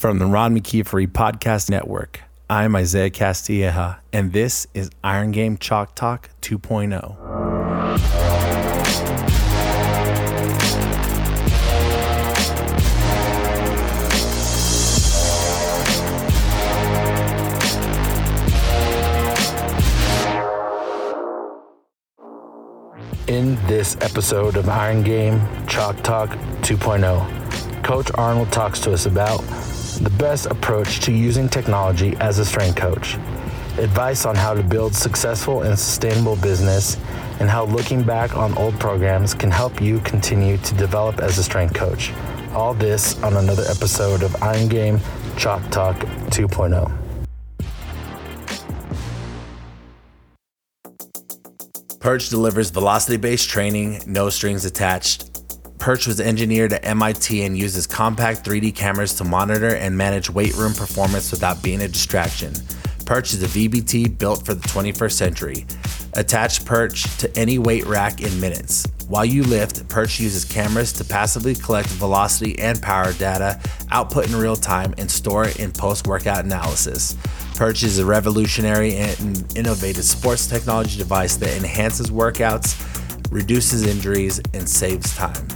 From the Ron McKeevery Podcast Network, I'm Isaiah Castilleja, and this is Iron Game Chalk Talk 2.0. In this episode of Iron Game Chalk Talk 2.0, Coach Arnold talks to us about the best approach to using technology as a strength coach, advice on how to build successful and sustainable business, and how looking back on old programs can help you continue to develop as a strength coach. All this on another episode of Iron Game Chalk Talk 2.0. Perch delivers velocity-based training, no strings attached. Perch was engineered at MIT and uses compact 3D cameras to monitor and manage weight room performance without being a distraction. Perch is a VBT built for the 21st century. Attach Perch to any weight rack in minutes. While you lift, Perch uses cameras to passively collect velocity and power data, output in real time, and store it in post-workout analysis. Perch is a revolutionary and innovative sports technology device that enhances workouts, reduces injuries, and saves time.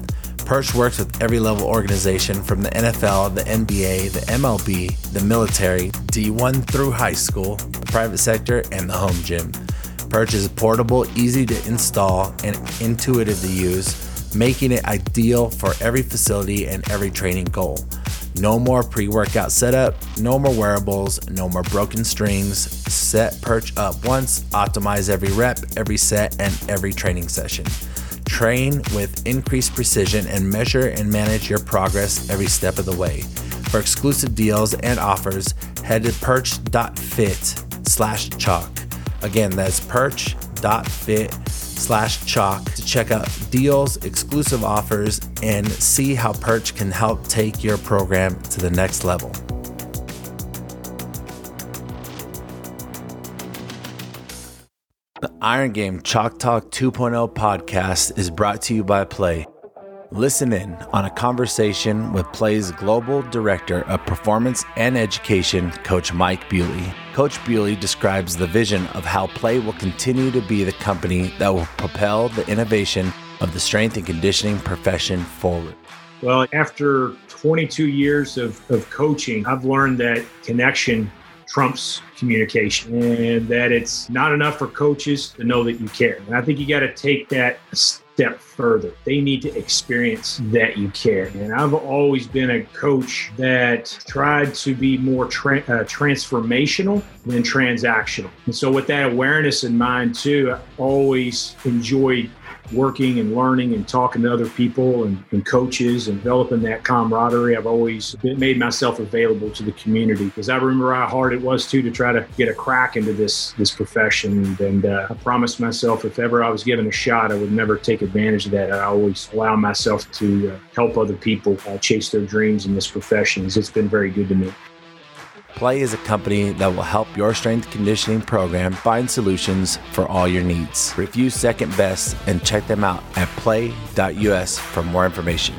Perch works with every level organization from the NFL, the NBA, the MLB, the military, D1 through high school, the private sector, and the home gym. Perch is portable, easy to install, and intuitive to use, making it ideal for every facility and every training goal. No more pre-workout setup, no more wearables, no more broken strings. Set Perch up once, optimize every rep, every set, and every training session. Train with increased precision and measure and manage your progress every step of the way. For exclusive deals and offers, head to perch.fit/chalk. Again, that's perch.fit/chalk to check out deals, exclusive offers, and see how Perch can help take your program to the next level. The Iron Game Chalk Talk 2.0 podcast is brought to you by Play. Listen in on a conversation with Play's Global Director of Performance and Education, Coach Mike Buley. Coach Buley describes the vision of how Play will continue to be the company that will propel the innovation of the strength and conditioning profession forward. Well, after 22 years of coaching, I've learned that connection trumps communication, and that it's not enough for coaches to know that you care. And I think you got to take that a step further. They need to experience that you care. And I've always been a coach that tried to be more transformational than transactional. And so with that awareness in mind too, I always enjoyed working and learning and talking to other people and coaches and developing that camaraderie. I've always made myself available to the community because I remember how hard it was too to try to get a crack into this profession. And I promised myself if ever I was given a shot, I would never take advantage of that. I always allow myself to help other people chase their dreams in this profession because it's been very good to me. Play is a company that will help your strength conditioning program find solutions for all your needs. Review Second Best and check them out at play.us for more information.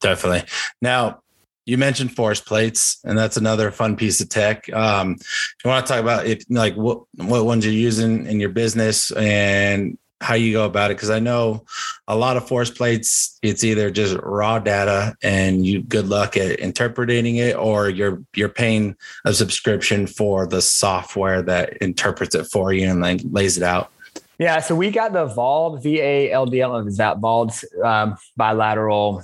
Definitely. Now, you mentioned force plates, and that's another fun piece of tech. You want to talk about it, like what ones you're using in your business and how you go about it? Because I know a lot of force plates, it's either just raw data and you good luck at interpreting it, or you're paying a subscription for the software that interprets it for you and like lays it out. Yeah, so we got the VALD, V-A-L-D-L, is that VALD, bilateral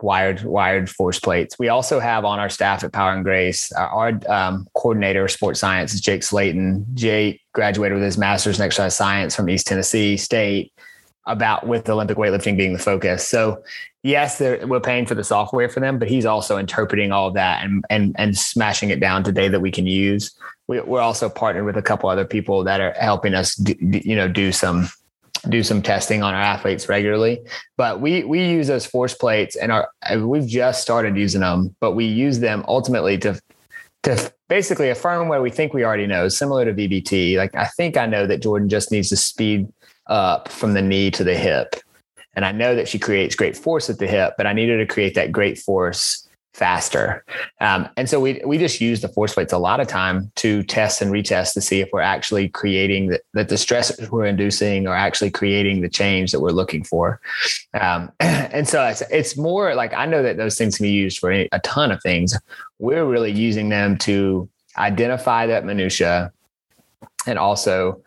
wired force plates. We also have on our staff at Power & Grace, our coordinator of sports science is Jake Slayton. Jake graduated with his master's in exercise science from East Tennessee State, with Olympic weightlifting being the focus. So yes, we're paying for the software for them, but he's also interpreting all of that and smashing it down today that we can use. We're also partnered with a couple other people that are helping us do some testing on our athletes regularly. But we use those force plates, and we've just started using them, but we use them ultimately to basically affirm what we think we already know, similar to VBT. Like I think I know that Jordan just needs to speed up from the knee to the hip. And I know that she creates great force at the hip, but I needed to create that great force faster. And so we just use the force plates a lot of time to test and retest to see if we're actually creating that the stressors we're inducing are actually creating the change that we're looking for. And so it's more like, I know that those things can be used for a ton of things. We're really using them to identify that minutia and also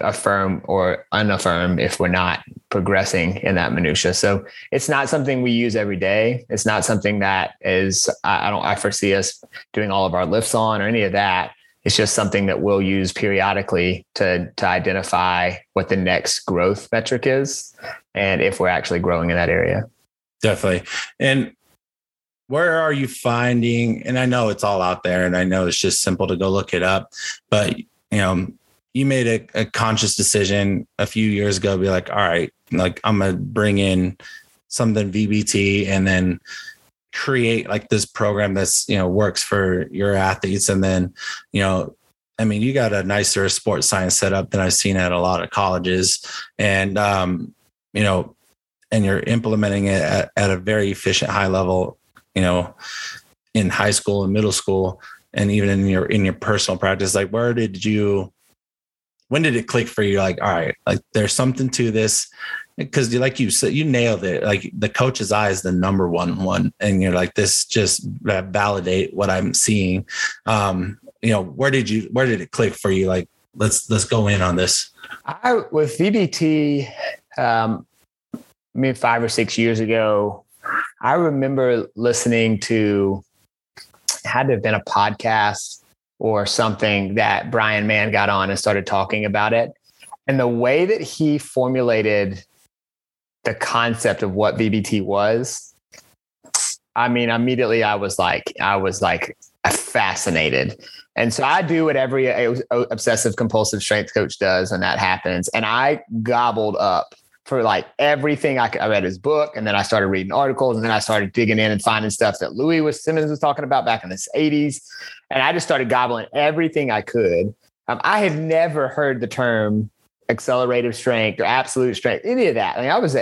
affirm or unaffirm if we're not progressing in that minutia. So it's not something we use every day. It's not something that is, I foresee us doing all of our lifts on or any of that. It's just something that we'll use periodically to identify what the next growth metric is and if we're actually growing in that area. Definitely. And where are you finding, and I know it's all out there and I know it's just simple to go look it up, but you made a conscious decision a few years ago, be like, all right, like I'm going to bring in something VBT and then create like this program that's, works for your athletes. And then, you got a nicer sports science setup than I've seen at a lot of colleges and, and you're implementing it at a very efficient high level, in high school and middle school, and even in your personal practice. Like when did it click for you? Like, all right, like there's something to this, because like you said, you nailed it. Like the coach's eye is the number one, and you're like, this just validate what I'm seeing. Where did it click for you? Like, let's go in on this. With VBT, 5 or 6 years ago, I remember listening to, had to have been a podcast or something that Brian Mann got on and started talking about it. And the way that he formulated the concept of what VBT was, immediately I was like fascinated. And so I do what every obsessive compulsive strength coach does when that happens. And I gobbled up for like everything I could. I read his book, and then I started reading articles, and then I started digging in and finding stuff that Louis Simmons was talking about back in the 80s. And I just started gobbling everything I could. I had never heard the term accelerative strength or absolute strength, any of that.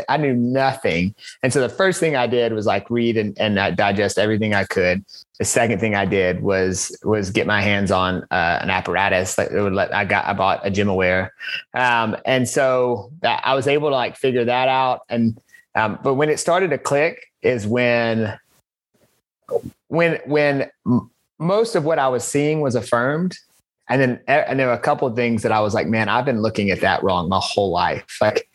I knew nothing. And so the first thing I did was like read and digest everything I could. The second thing I did was get my hands on an apparatus. Like I bought a GymAware. And so that I was able to like figure that out. And, but when it started to click is when most of what I was seeing was affirmed. And there were a couple of things that I was like, man, I've been looking at that wrong my whole life. Like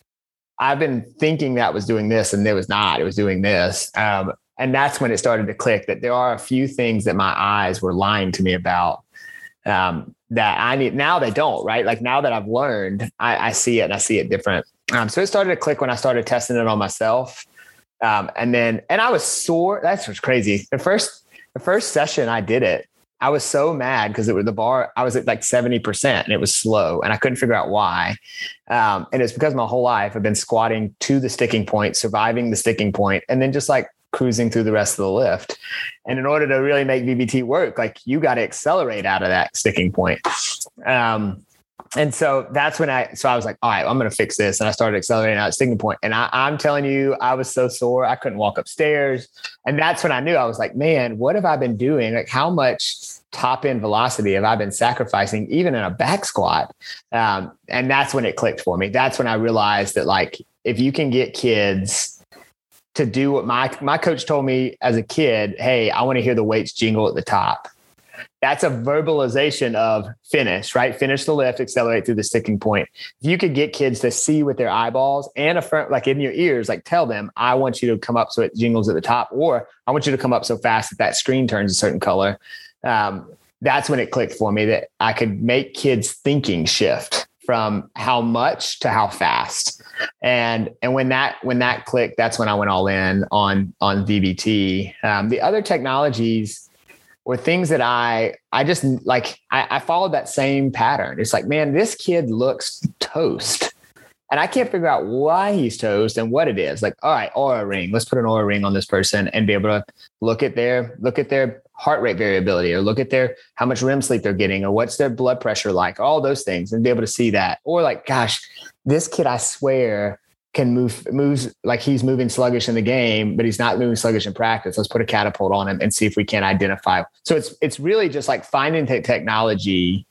I've been thinking that was doing this and it was doing this. And that's when it started to click that there are a few things that my eyes were lying to me about, that I need. Now they don't, right? Like now that I've learned, I see it and I see it different. So it started to click when I started testing it on myself. And I was sore. That's what's crazy. The first session I did it, I was so mad because it was the bar. I was at like 70% and it was slow and I couldn't figure out why. And it's because my whole life I've been squatting to the sticking point, surviving the sticking point, and then just like cruising through the rest of the lift. And in order to really make VBT work, like you got to accelerate out of that sticking point. And so that's when I was like, all right, I'm going to fix this. And I started accelerating out of sticking point. And I'm telling you, I was so sore. I couldn't walk upstairs. And that's when I knew, I was like, man, what have I been doing? Like how much top end velocity have I been sacrificing even in a back squat? And that's when it clicked for me. That's when I realized that like, if you can get kids to do what my coach told me as a kid, hey, I want to hear the weights jingle at the top. That's a verbalization of finish, right? Finish the lift, accelerate through the sticking point. If you could get kids to see with their eyeballs and affirm, like in your ears, like tell them, I want you to come up so it jingles at the top, or I want you to come up so fast that that screen turns a certain color. That's when it clicked for me that I could make kids' thinking shift from how much to how fast. And when that clicked, that's when I went all in on VBT. The other technologies were things that I just like, I followed that same pattern. It's like, man, this kid looks toast. And I can't figure out why he's toes and what it is. Like, all right, Oura Ring. Let's put an Oura Ring on this person and be able to look at their heart rate variability, or look at their how much REM sleep they're getting, or what's their blood pressure like, all those things, and be able to see that. Or like, gosh, this kid, I swear, can moves like he's moving sluggish in the game, but he's not moving sluggish in practice. Let's put a catapult on him and see if we can identify. So it's really just like finding technology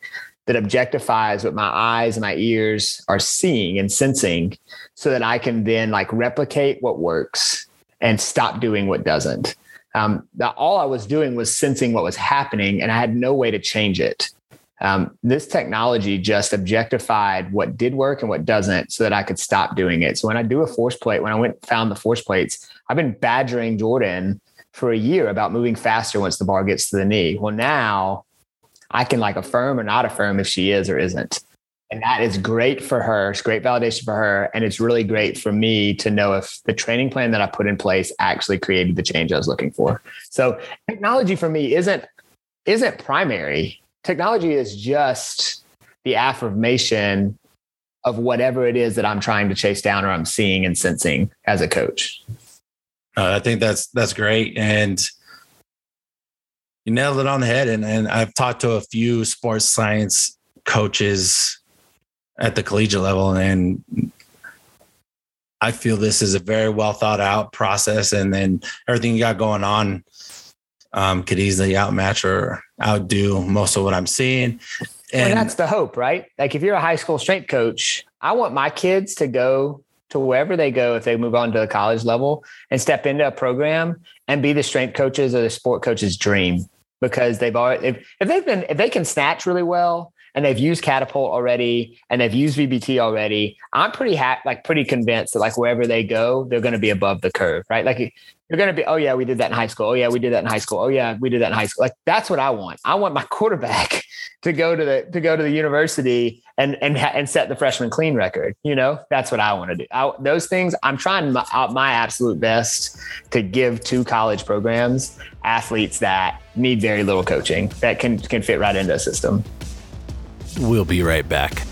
that objectifies what my eyes and my ears are seeing and sensing, so that I can then like replicate what works and stop doing what doesn't. All I was doing was sensing what was happening, and I had no way to change it. This technology just objectified what did work and what doesn't, so that I could stop doing it. So when I do a force plate, when I went and found the force plates, I've been badgering Jordan for a year about moving faster once the bar gets to the knee. Well, now I can like affirm or not affirm if she is or isn't. And that is great for her. It's great validation for her. And it's really great for me to know if the training plan that I put in place actually created the change I was looking for. So technology for me isn't primary. Technology is just the affirmation of whatever it is that I'm trying to chase down or I'm seeing and sensing as a coach. I think that's great. And you nailed it on the head. And I've talked to a few sports science coaches at the collegiate level, and I feel this is a very well thought out process, and then everything you got going on could easily outmatch or outdo most of what I'm seeing. And that's the hope, right? Like if you're a high school strength coach, I want my kids to go to wherever they go if they move on to the college level and step into a program and be the strength coaches or the sport coach's dream, because they've already, if they can snatch really well, and they've used Catapult already, and they've used VBT already, I'm pretty convinced that like wherever they go, they're going to be above the curve, right? Like you're going to be, oh yeah, we did that in high school. Oh yeah, we did that in high school. Oh yeah, we did that in high school. Like that's what I want. I want my quarterback to go to the university and set the freshman clean record. You know, that's what I want to do. Those things, I'm trying my absolute best to give to college programs athletes that need very little coaching that can fit right into a system. We'll be right back.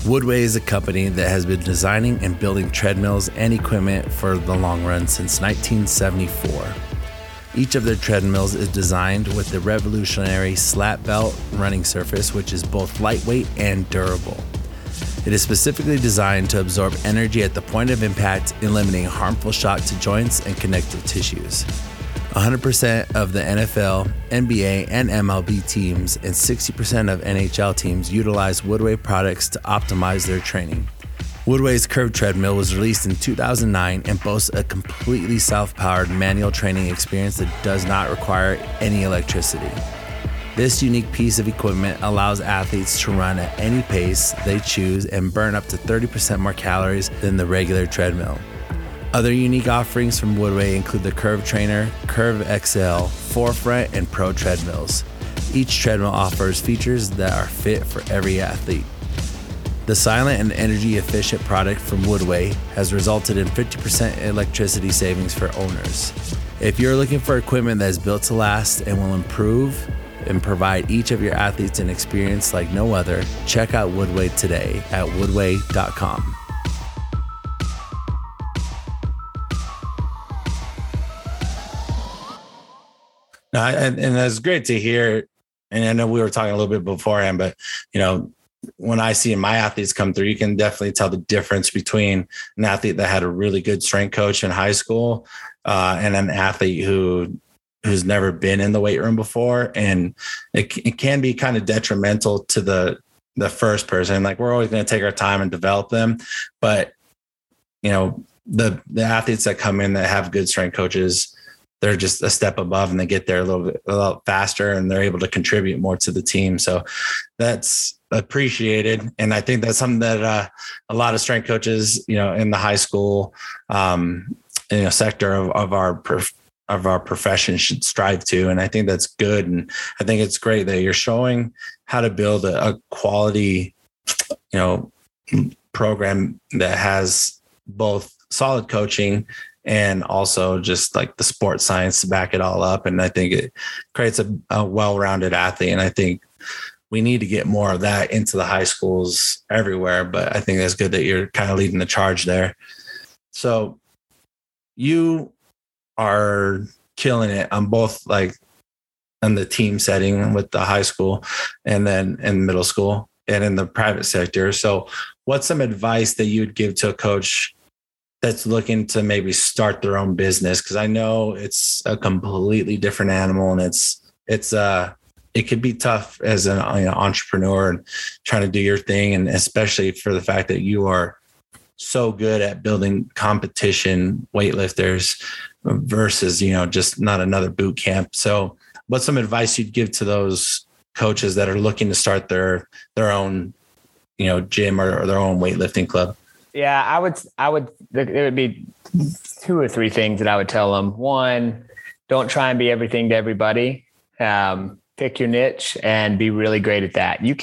Woodway is a company that has been designing and building treadmills and equipment for the long run since 1974. Each of their treadmills is designed with the revolutionary slat belt running surface, which is both lightweight and durable. It is specifically designed to absorb energy at the point of impact, eliminating harmful shock to joints and connective tissues. 100% of the NFL, NBA, and MLB teams and 60% of NHL teams utilize Woodway products to optimize their training. Woodway's Curved Treadmill was released in 2009 and boasts a completely self-powered manual training experience that does not require any electricity. This unique piece of equipment allows athletes to run at any pace they choose and burn up to 30% more calories than the regular treadmill. Other unique offerings from Woodway include the Curve Trainer, Curve XL, Forefront, and Pro Treadmills. Each treadmill offers features that are fit for every athlete. The silent and energy-efficient product from Woodway has resulted in 50% electricity savings for owners. If you're looking for equipment that is built to last and will improve and provide each of your athletes an experience like no other, check out Woodway today at woodway.com. And that's great to hear. And I know we were talking a little bit beforehand, but you know, when I see my athletes come through, you can definitely tell the difference between an athlete that had a really good strength coach in high school and an athlete who's never been in the weight room before. And it can be kind of detrimental to the first person. Like we're always going to take our time and develop them, but you know, the athletes that come in that have good strength coaches, they're just a step above and they get there a little faster and they're able to contribute more to the team. So that's appreciated. And I think that's something that a lot of strength coaches, you know, in the high school sector of our profession should strive to. And I think that's good. And I think it's great that you're showing how to build a quality, you know, program that has both solid coaching and also just like the sports science to back it all up. And I think it creates a well-rounded athlete. And I think we need to get more of that into the high schools everywhere. But I think that's good that you're kind of leading the charge there. So you are killing it on both, like on the team setting with the high school and then in middle school and in the private sector. So what's some advice that you would give to a coach that's looking to maybe start their own business? Because I know it's a completely different animal, and it could be tough as an entrepreneur and trying to do your thing. And especially for the fact that you are so good at building competition weightlifters versus, just not another boot camp. So what's some advice you'd give to those coaches that are looking to start their own, gym or their own weightlifting club? Yeah, I would, there would be two or three things that I would tell them. One, don't try and be everything to everybody. Pick your niche and be really great at that. You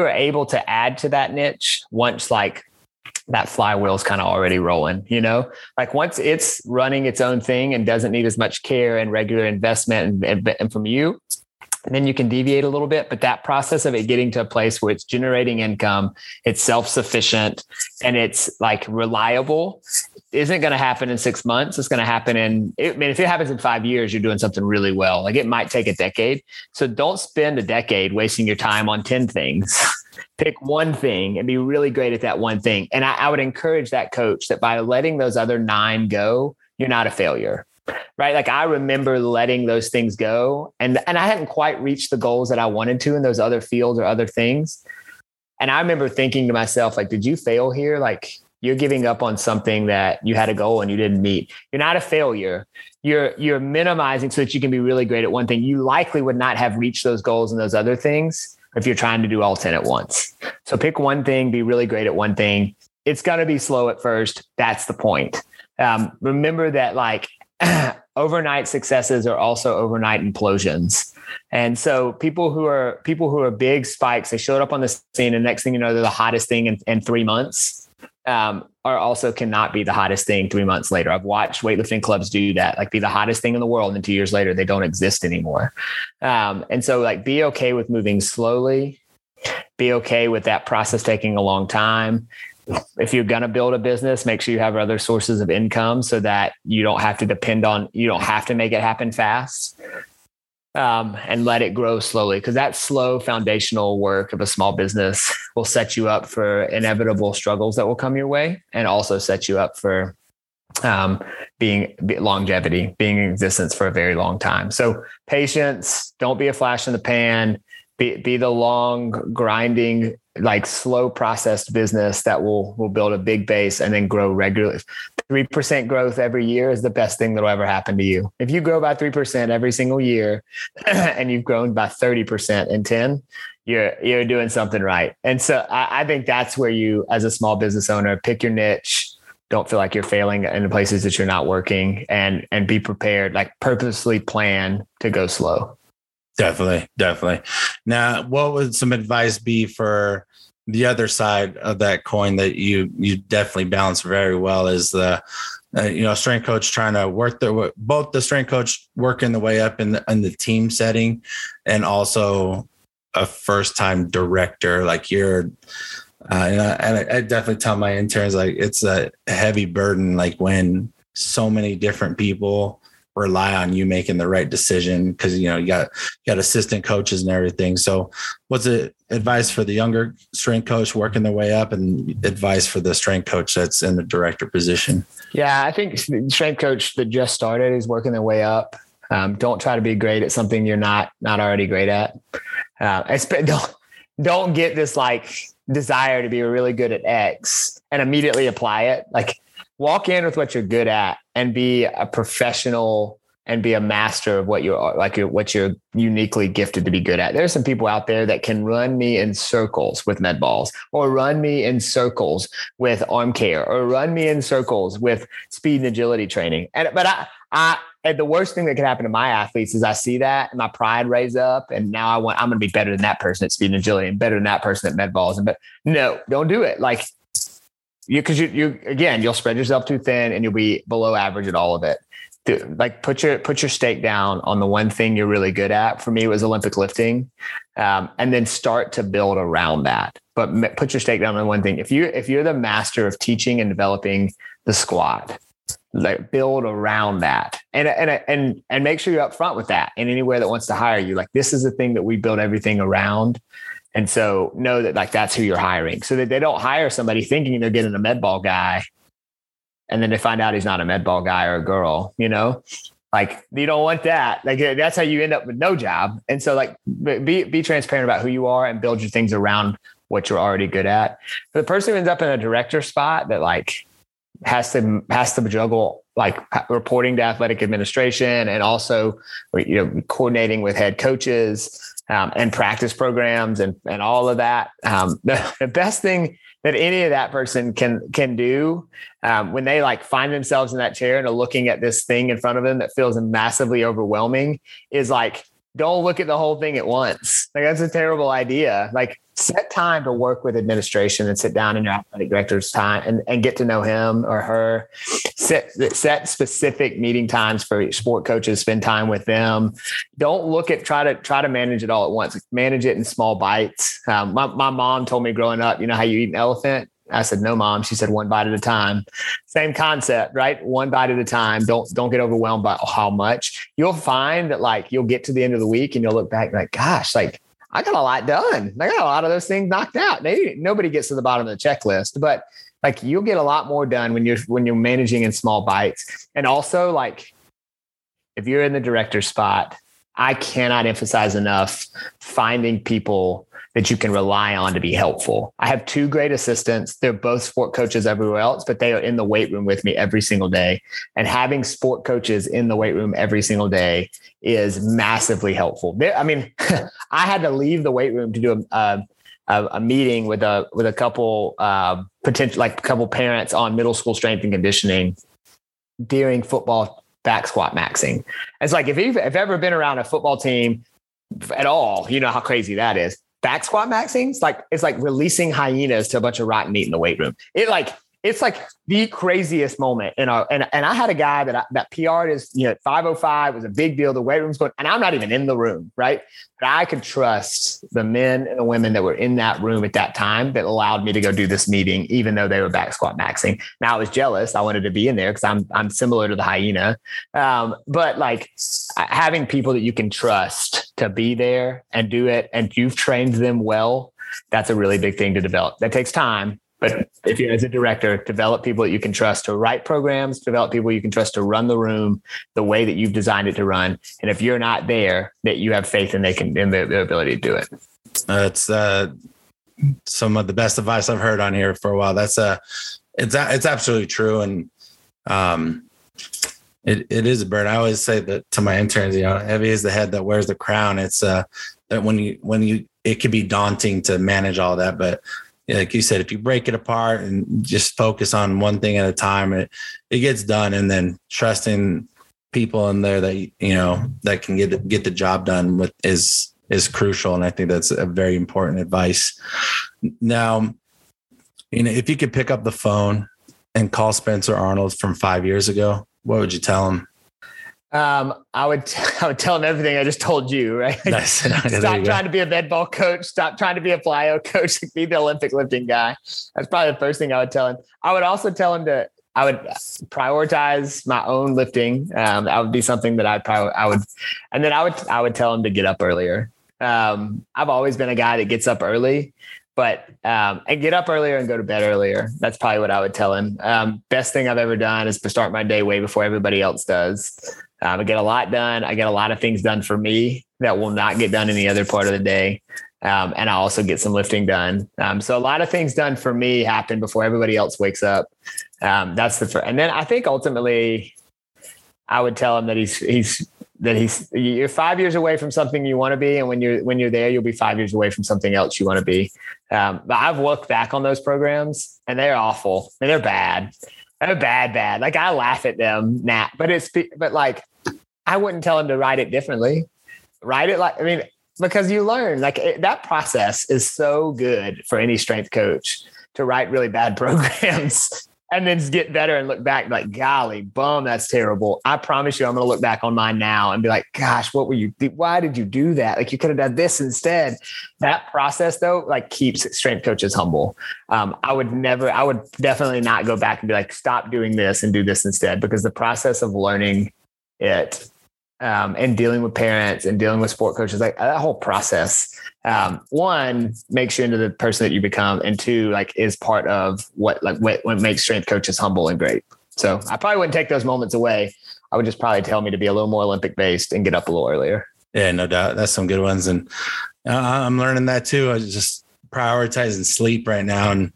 are able to add to that niche once like that flywheel's kind of already rolling, like once it's running its own thing and doesn't need as much care and regular investment and from you, then you can deviate a little bit. But that process of it getting to a place where it's generating income, it's self-sufficient, and it's like reliable isn't going to happen in 6 months. It's going to happen if it happens in 5 years, you're doing something really well. Like it might take a decade. So don't spend a decade wasting your time on 10 things. Pick one thing and be really great at that one thing. And I would encourage that coach that by letting those other 9 go, you're not a failure. Right. Like I remember letting those things go and I hadn't quite reached the goals that I wanted to in those other fields or other things. And I remember thinking to myself, like, did you fail here? Like you're giving up on something that you had a goal and you didn't meet. You're not a failure. You're minimizing so that you can be really great at one thing. You likely would not have reached those goals and those other things if you're trying to do all 10 at once. So pick one thing, be really great at one thing. It's going to be slow at first. That's the point. Remember that like, overnight successes are also overnight implosions. And so people who are big spikes, they showed up on the scene and next thing you know, they're the hottest thing in 3 months, are also cannot be the hottest thing 3 months later. I've watched weightlifting clubs do that, like be the hottest thing in the world. And 2 years later, they don't exist anymore. And so like, be okay with moving slowly, be okay with that process taking a long time. If you're going to build a business, make sure you have other sources of income so that you don't have to you don't have to make it happen fast, and let it grow slowly. Cause that slow foundational work of a small business will set you up for inevitable struggles that will come your way and also set you up for, longevity, being in existence for a very long time. So patience, don't be a flash in the pan, be the long grinding, like slow processed business that will build a big base and then grow regularly. 3% growth every year is the best thing that'll ever happen to you. If you grow by 3% every single year and you've grown by 30% in 10, you're doing something right. And so I think that's where you, as a small business owner, pick your niche. Don't feel like you're failing in the places that you're not working and be prepared, like purposely plan to go slow. Definitely. Now, what would some advice be for the other side of that coin that you definitely balance very well is the, strength coach trying to work their way, both the strength coach working the way up in the team setting and also a first time director. Like you're, and I definitely tell my interns, like it's a heavy burden. Like when so many different people rely on you making the right decision because you got assistant coaches and everything. So what's the advice for the younger strength coach working their way up and advice for the strength coach that's in the director position? Yeah, I think strength coach that just started is working their way up. Don't try to be great at something you're not already great at. Don't get this like desire to be really good at X and immediately apply it. Like walk in with what you're good at and be a professional and be a master of what you're uniquely gifted to be good at. There's some people out there that can run me in circles with med balls or run me in circles with arm care or run me in circles with speed and agility training. And the worst thing that could happen to my athletes is I see that and my pride raises up and now I'm going to be better than that person at speed and agility and better than that person at med balls. But no, don't do it. Like, you'll spread yourself too thin and you'll be below average at all of it. Dude, like put your stake down on the one thing you're really good at. For me, it was Olympic lifting. and then start to build around that. But put your stake down on one thing. If you're the master of teaching and developing the squat, like build around that, and make sure you're upfront with that. And anywhere that wants to hire you, like, this is the thing that we build everything around. And so know that, like, that's who you're hiring, so that they don't hire somebody thinking they're getting a med ball guy, and then they find out he's not a med ball guy or a girl. You know, like, you don't want that. Like, that's how you end up with no job. And so, like, be transparent about who you are and build your things around what you're already good at. For the person who ends up in a director spot that, like, has to juggle, like, reporting to athletic administration and also, you know, coordinating with head coaches and practice programs and all of that. The best thing that any of that person can do when they, like, find themselves in that chair and are looking at this thing in front of them that feels massively overwhelming is, like, don't look at the whole thing at once. Like, that's a terrible idea. Like, set time to work with administration and sit down in your athletic director's time and get to know him or her. Set specific meeting times for sport coaches, spend time with them. Don't look at, try to manage it all at once. Manage it in small bites. My mom told me growing up, you know how you eat an elephant? I said, no, Mom. She said, one bite at a time. Same concept, right? One bite at a time. Don't get overwhelmed by how much. You'll find that, like, you'll get to the end of the week and you'll look back and, like, gosh, like, I got a lot done. I got a lot of those things knocked out. Nobody gets to the bottom of the checklist, but, like, you'll get a lot more done when you're managing in small bites. And also, like, if you're in the director spot, I cannot emphasize enough finding people that you can rely on to be helpful. I have two great assistants. They're both sport coaches everywhere else, but they are in the weight room with me every single day. And having sport coaches in the weight room every single day is massively helpful. I mean, I had to leave the weight room to do a meeting with a couple potential, like, couple parents on middle school strength and conditioning during football back squat maxing. It's like, if you've ever been around a football team at all, you know how crazy that is. Back squat maxing, it's like releasing hyenas to a bunch of rotten meat in the weight room. It's like the craziest moment in our, and I had a guy that PR'd his, you know, 505 was a big deal. The weight room's going, and I'm not even in the room, right? But I could trust the men and the women that were in that room at that time that allowed me to go do this meeting, even though they were back squat maxing. Now I was jealous. I wanted to be in there because I'm similar to the hyena. But, like, having people that you can trust to be there and do it, and you've trained them well, that's a really big thing to develop. That takes time. But if you're as a director, develop people that you can trust to write programs, develop people you can trust to run the room the way that you've designed it to run. And if you're not there, that you have faith in their ability to do it. That's some of the best advice I've heard on here for a while. That's it's absolutely true. And it is a burden. I always say that to my interns, you know, heavy is the head that wears the crown. It's that when you it can be daunting to manage all that, but like you said, if you break it apart and just focus on one thing at a time, it gets done. And then trusting people in there that, you know, that can get the job done with is crucial. And I think that's a very important advice. Now, you know, if you could pick up the phone and call Spencer Arnold from 5 years ago, what would you tell him? I would tell him everything I just told you, right? Nice. Stop trying to be a med ball coach. Stop trying to be a plyo coach. Be the Olympic lifting guy. That's probably the first thing I would tell him. I would also tell him to, I would prioritize my own lifting. That would be something that I would tell him to get up earlier. I've always been a guy that gets up early, but, and get up earlier and go to bed earlier. That's probably what I would tell him. Best thing I've ever done is to start my day way before everybody else does. I get a lot done. I get a lot of things done for me that will not get done any other part of the day. And I also get some lifting done. So a lot of things done for me happen before everybody else wakes up. That's the first. And then I think ultimately I would tell him that you're 5 years away from something you want to be. And when you're there, you'll be 5 years away from something else you want to be. But I've looked back on those programs and they're awful and they're bad. They're bad. Like, I laugh at them now, but like, I wouldn't tell him to write it differently. Write it like, I mean, because you learn, like, that process is so good for any strength coach to write really bad programs and then get better and look back like, golly, bum, that's terrible. I promise you, I'm going to look back on mine now and be like, gosh, what were you? Why did you do that? Like, you could have done this instead. That process though, like, keeps strength coaches humble. I would definitely not go back and be like, stop doing this and do this instead, because the process of learning it and dealing with parents and dealing with sport coaches, like that whole process, one, makes you into the person that you become, and two, like, is part of what makes strength coaches humble and great. So I probably wouldn't take those moments away. I would just probably tell me to be a little more Olympic based and get up a little earlier. Yeah, no doubt. That's some good ones. And I'm learning that too. I was just prioritizing sleep right now. And,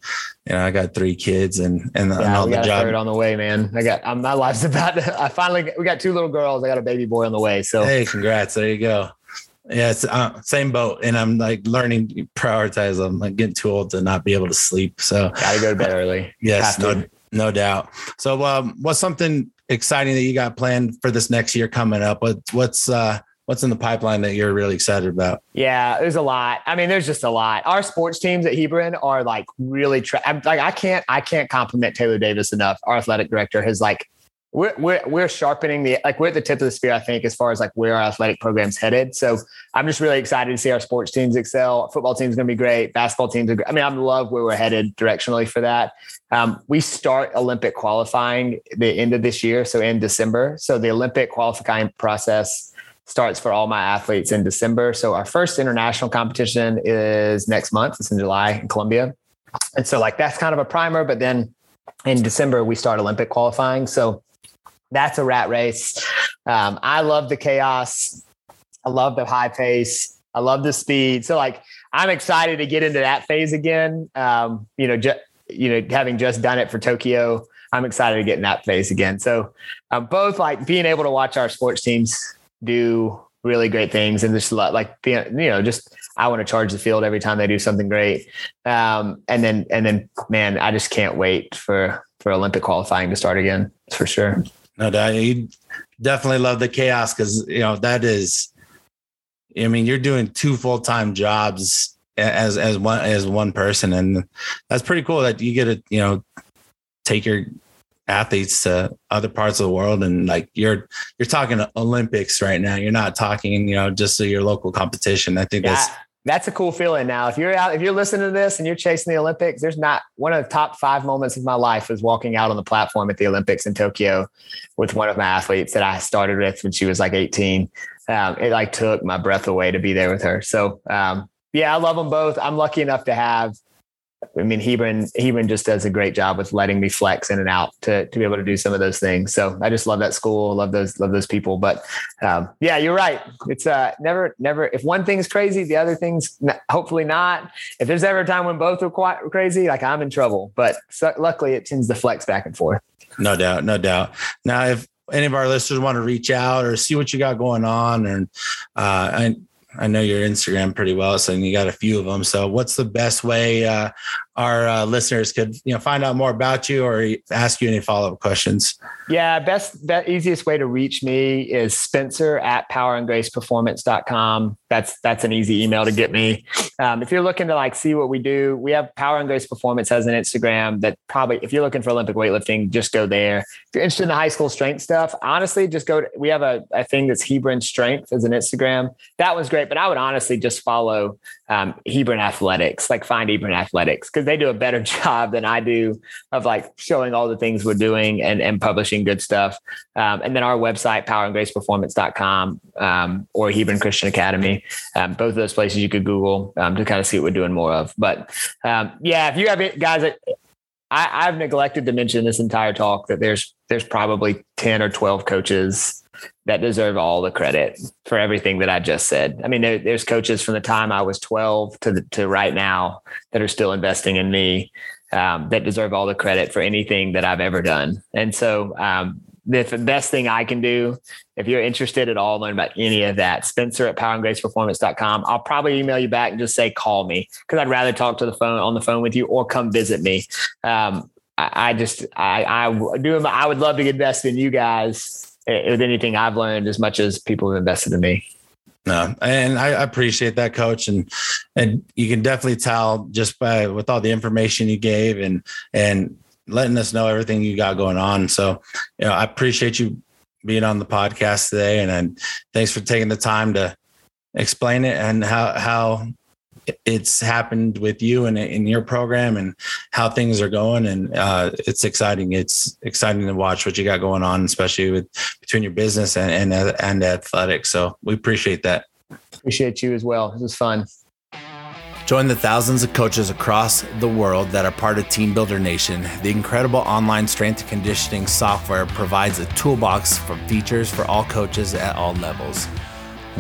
you know, I got three kids and all the job on the way, man. My life's about to, we got two little girls. I got a baby boy on the way. So, hey, congrats. There you go. Yeah. It's same boat. And I'm like learning to prioritize. I'm like getting too old to not be able to sleep. So gotta go to bed early. Yes, no doubt. So what's something exciting that you got planned for this next year coming up? What's in the pipeline that you're really excited about? Yeah, there's a lot. I mean, there's just a lot. Our sports teams at Hebron are like really I can't compliment Taylor Davis enough. Our athletic director has like, we're sharpening we're at the tip of the spear, I think, as far as like where our athletic program's headed. So I'm just really excited to see our sports teams excel. Football team's going to be great. Basketball teams are great. I mean, I love where we're headed directionally for that. We start Olympic qualifying the end of this year. So in December. So the Olympic qualifying process starts for all my athletes in December. So our first international competition is next month. It's in July in Colombia. And so like, that's kind of a primer, but then in December we start Olympic qualifying. So that's a rat race. I love the chaos. I love the high pace. I love the speed. So like, I'm excited to get into that phase again. Having just done it for Tokyo, I'm excited to get in that phase again. So both like being able to watch our sports teams do really great things, and just like being, I want to charge the field every time they do something great. And then, man, I just can't wait for Olympic qualifying to start again, for sure. No doubt. You definitely love the chaos, because you're doing two full-time jobs as one person, and that's pretty cool that you get to take your athletes to other parts of the world. And like, you're talking Olympics right now. You're not talking, just to your local competition. I think that's a cool feeling. Now, if you're listening to this and you're chasing the Olympics, there's not one of the top 5 moments of my life was walking out on the platform at the Olympics in Tokyo with one of my athletes that I started with when she was like 18. It like took my breath away to be there with her. So I love them both. I'm lucky enough to have, I mean, Hebron just does a great job with letting me flex in and out to be able to do some of those things. So I just love that school, love those people. But you're right. It's never. If one thing's crazy, the other thing's hopefully not. If there's ever a time when both are quite crazy, like, I'm in trouble. But luckily, it tends to flex back and forth. No doubt. Now, if any of our listeners want to reach out or see what you got going on, and I know your Instagram pretty well, so you got a few of them. So what's the best way our listeners could find out more about you or ask you any follow-up questions? Yeah, easiest way to reach me is spencer@powerandgraceperformance.com. That's an easy email to get me. If you're looking to like see what we do, we have Power and Grace Performance as an Instagram. That probably, if you're looking for Olympic weightlifting, just go there. If you're interested in the high school strength stuff, honestly, just go to, we have a thing that's Hebron Strength as an Instagram. That one's great, but I would honestly just follow Hebron Athletics, like find Hebron Athletics, because they do a better job than I do of like showing all the things we're doing and publishing good stuff. And then our website, powerandgraceperformance.com, or Hebron Christian Academy. Both of those places you could Google to kind of see what we're doing more of. But if you have it, guys, I've neglected to mention this entire talk that there's probably 10 or 12 coaches that deserve all the credit for everything that I just said. I mean, there's coaches from the time I was 12 to right now that are still investing in me, that deserve all the credit for anything that I've ever done. And so, the best thing I can do, if you're interested at all, learn about any of that, spencer@powerandgraceperformance.com. I'll probably email you back and just say, call me, because I'd rather talk on the phone with you, or come visit me. I would love to invest in you guys with anything I've learned as much as people have invested in me. No, and I appreciate that, Coach, and you can definitely tell just by with all the information you gave and letting us know everything you got going on. So, you know, I appreciate you being on the podcast today, and thanks for taking the time to explain it and how it's happened with you and in your program and how things are going. And it's exciting. It's exciting to watch what you got going on, especially between your business and athletics. So we appreciate that. Appreciate you as well. This was fun. Join the thousands of coaches across the world that are part of Team Builder Nation. The incredible online strength and conditioning software provides a toolbox for features for all coaches at all levels.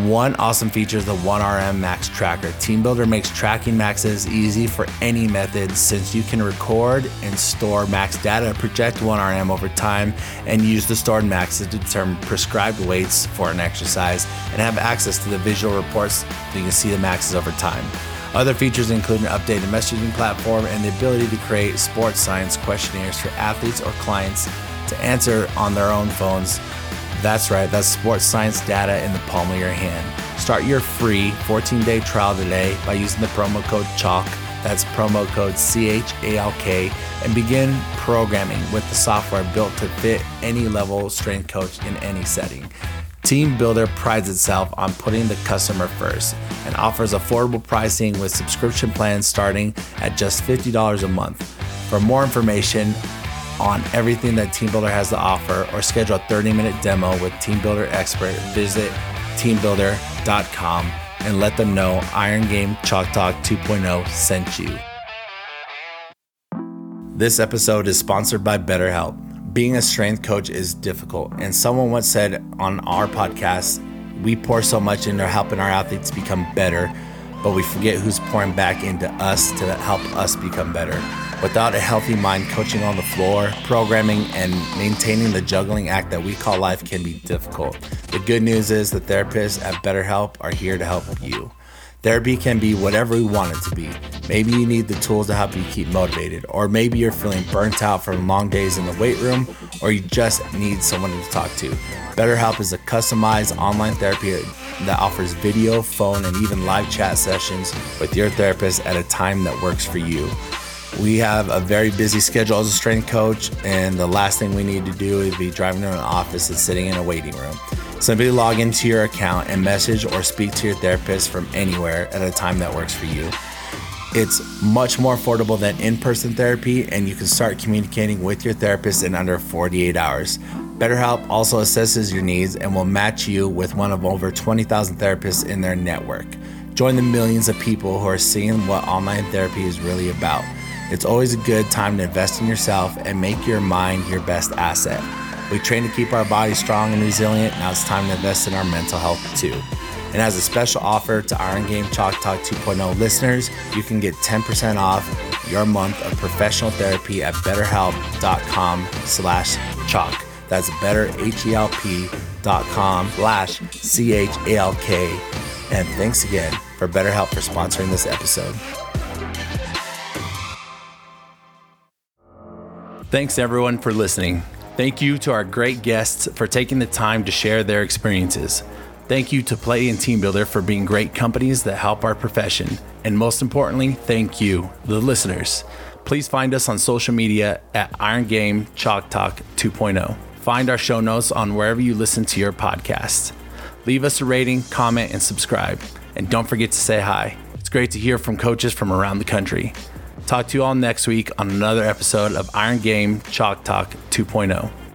One awesome feature is the 1RM Max Tracker. Team Builder makes tracking maxes easy for any method, since you can record and store max data, project 1RM over time, and use the stored maxes to determine prescribed weights for an exercise, and have access to the visual reports so you can see the maxes over time. Other features include an updated messaging platform and the ability to create sports science questionnaires for athletes or clients to answer on their own phones. That's right, that's sports science data in the palm of your hand. Start your free 14-day trial today by using the promo code CHALK, that's promo code C-H-A-L-K, and begin programming with the software built to fit any level strength coach in any setting. Team Builder prides itself on putting the customer first and offers affordable pricing with subscription plans starting at just $50 a month. For more information on everything that Team Builder has to offer, or schedule a 30-minute demo with Team Builder expert, visit teambuilder.com and let them know Iron Game Chalk Talk 2.0 sent you. This episode is sponsored by BetterHelp. Being a strength coach is difficult, and someone once said on our podcast, we pour so much into helping our athletes become better, but we forget who's pouring back into us to help us become better. Without a healthy mind, coaching on the floor, programming, and maintaining the juggling act that we call life can be difficult. The good news is the therapists at BetterHelp are here to help you. Therapy can be whatever we want it to be. Maybe you need the tools to help you keep motivated, or maybe you're feeling burnt out from long days in the weight room, or you just need someone to talk to. BetterHelp is a customized online therapy that offers video, phone, and even live chat sessions with your therapist at a time that works for you. We have a very busy schedule as a strength coach, and the last thing we need to do is be driving to an office and sitting in a waiting room. Simply log into your account and message or speak to your therapist from anywhere at a time that works for you. It's much more affordable than in-person therapy, and you can start communicating with your therapist in under 48 hours. BetterHelp also assesses your needs and will match you with one of over 20,000 therapists in their network. Join the millions of people who are seeing what online therapy is really about. It's always a good time to invest in yourself and make your mind your best asset. We train to keep our bodies strong and resilient. Now it's time to invest in our mental health too. And as a special offer to Iron Game Chalk Talk 2.0 listeners, you can get 10% off your month of professional therapy at betterhelp.com/chalk. That's betterhelp.com/chalk. And thanks again for BetterHelp for sponsoring this episode. Thanks everyone for listening. Thank you to our great guests for taking the time to share their experiences. Thank you to Play and Team Builder for being great companies that help our profession. And most importantly, thank you, the listeners. Please find us on social media at Iron Game Chalk Talk 2.0. Find our show notes on wherever you listen to your podcast. Leave us a rating, comment, and subscribe. And don't forget to say hi. It's great to hear from coaches from around the country. Talk to you all next week on another episode of Iron Game Chalk Talk 2.0.